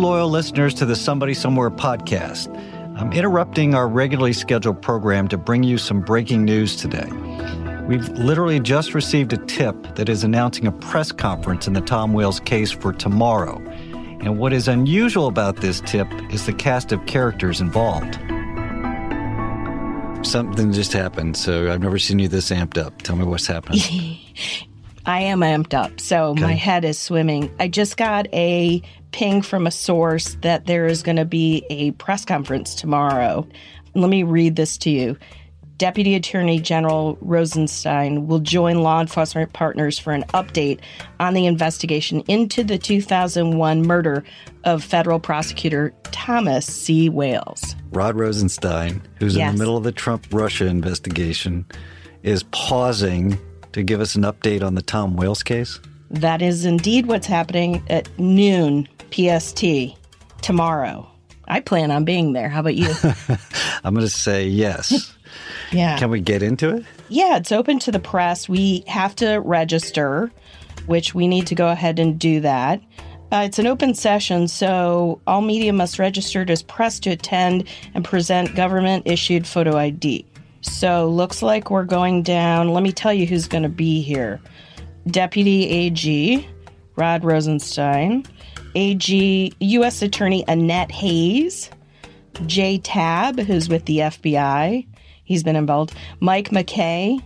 loyal listeners to the Somebody Somewhere podcast. I'm interrupting our regularly scheduled program to bring you some breaking news today. We've literally just received a tip that is announcing a press conference in the Tom Wales case for tomorrow. And what is unusual about this tip is the cast of characters involved. Something just happened, so I've never seen you this amped up. Tell me what's happening. I am amped up, so okay. My head is swimming. I just got a ping from a source that there is going to be a press conference tomorrow. Let me read this to you. Deputy Attorney General Rosenstein will join law enforcement partners for an update on the investigation into the 2001 murder of federal prosecutor Thomas C. Wales. Rod Rosenstein, who's in the middle of the Trump-Russia investigation, is pausing to give us an update on the Tom Wales case? That is indeed what's happening at noon PST tomorrow. I plan on being there. How about you? I'm going to say yes. Yeah. Can we get into it? Yeah, it's open to the press. We have to register, which we need to go ahead and do that. It's an open session, so all media must register as press to attend and present government-issued photo ID. So looks like we're going down. Let me tell you who's going to be here. Deputy AG, Rod Rosenstein. AG, U.S. Attorney Annette Hayes. Jay Tabb, who's with the FBI. He's been involved. Mike McKay,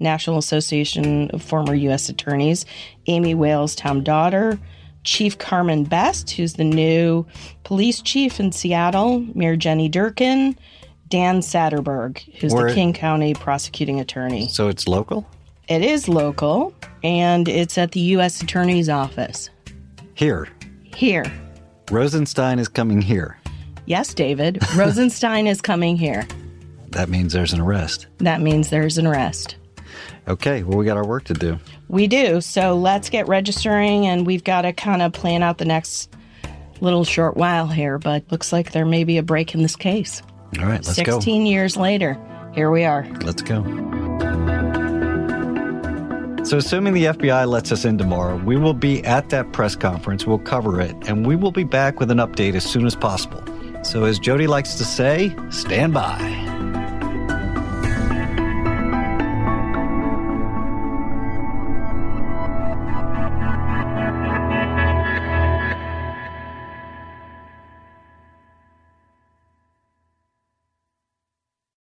National Association of Former U.S. Attorneys. Amy Wales, Tom Daughter. Chief Carmen Best, who's the new police chief in Seattle. Mayor Jenny Durkin. Dan Satterberg, who's the King County prosecuting attorney. So it's local? It is local, and it's at the U.S. Attorney's Office. Here. Rosenstein is coming here. Yes, David. Rosenstein is coming here. That means there's an arrest. Okay, well, we got our work to do. We do. So let's get registering, and we've got to kind of plan out the next little short while here, but looks like there may be a break in this case. All right, let's go. 16 years later, here we are. Let's go. So assuming the FBI lets us in tomorrow, we will be at that press conference. We'll cover it, and we will be back with an update as soon as possible. So as Jody likes to say, stand by.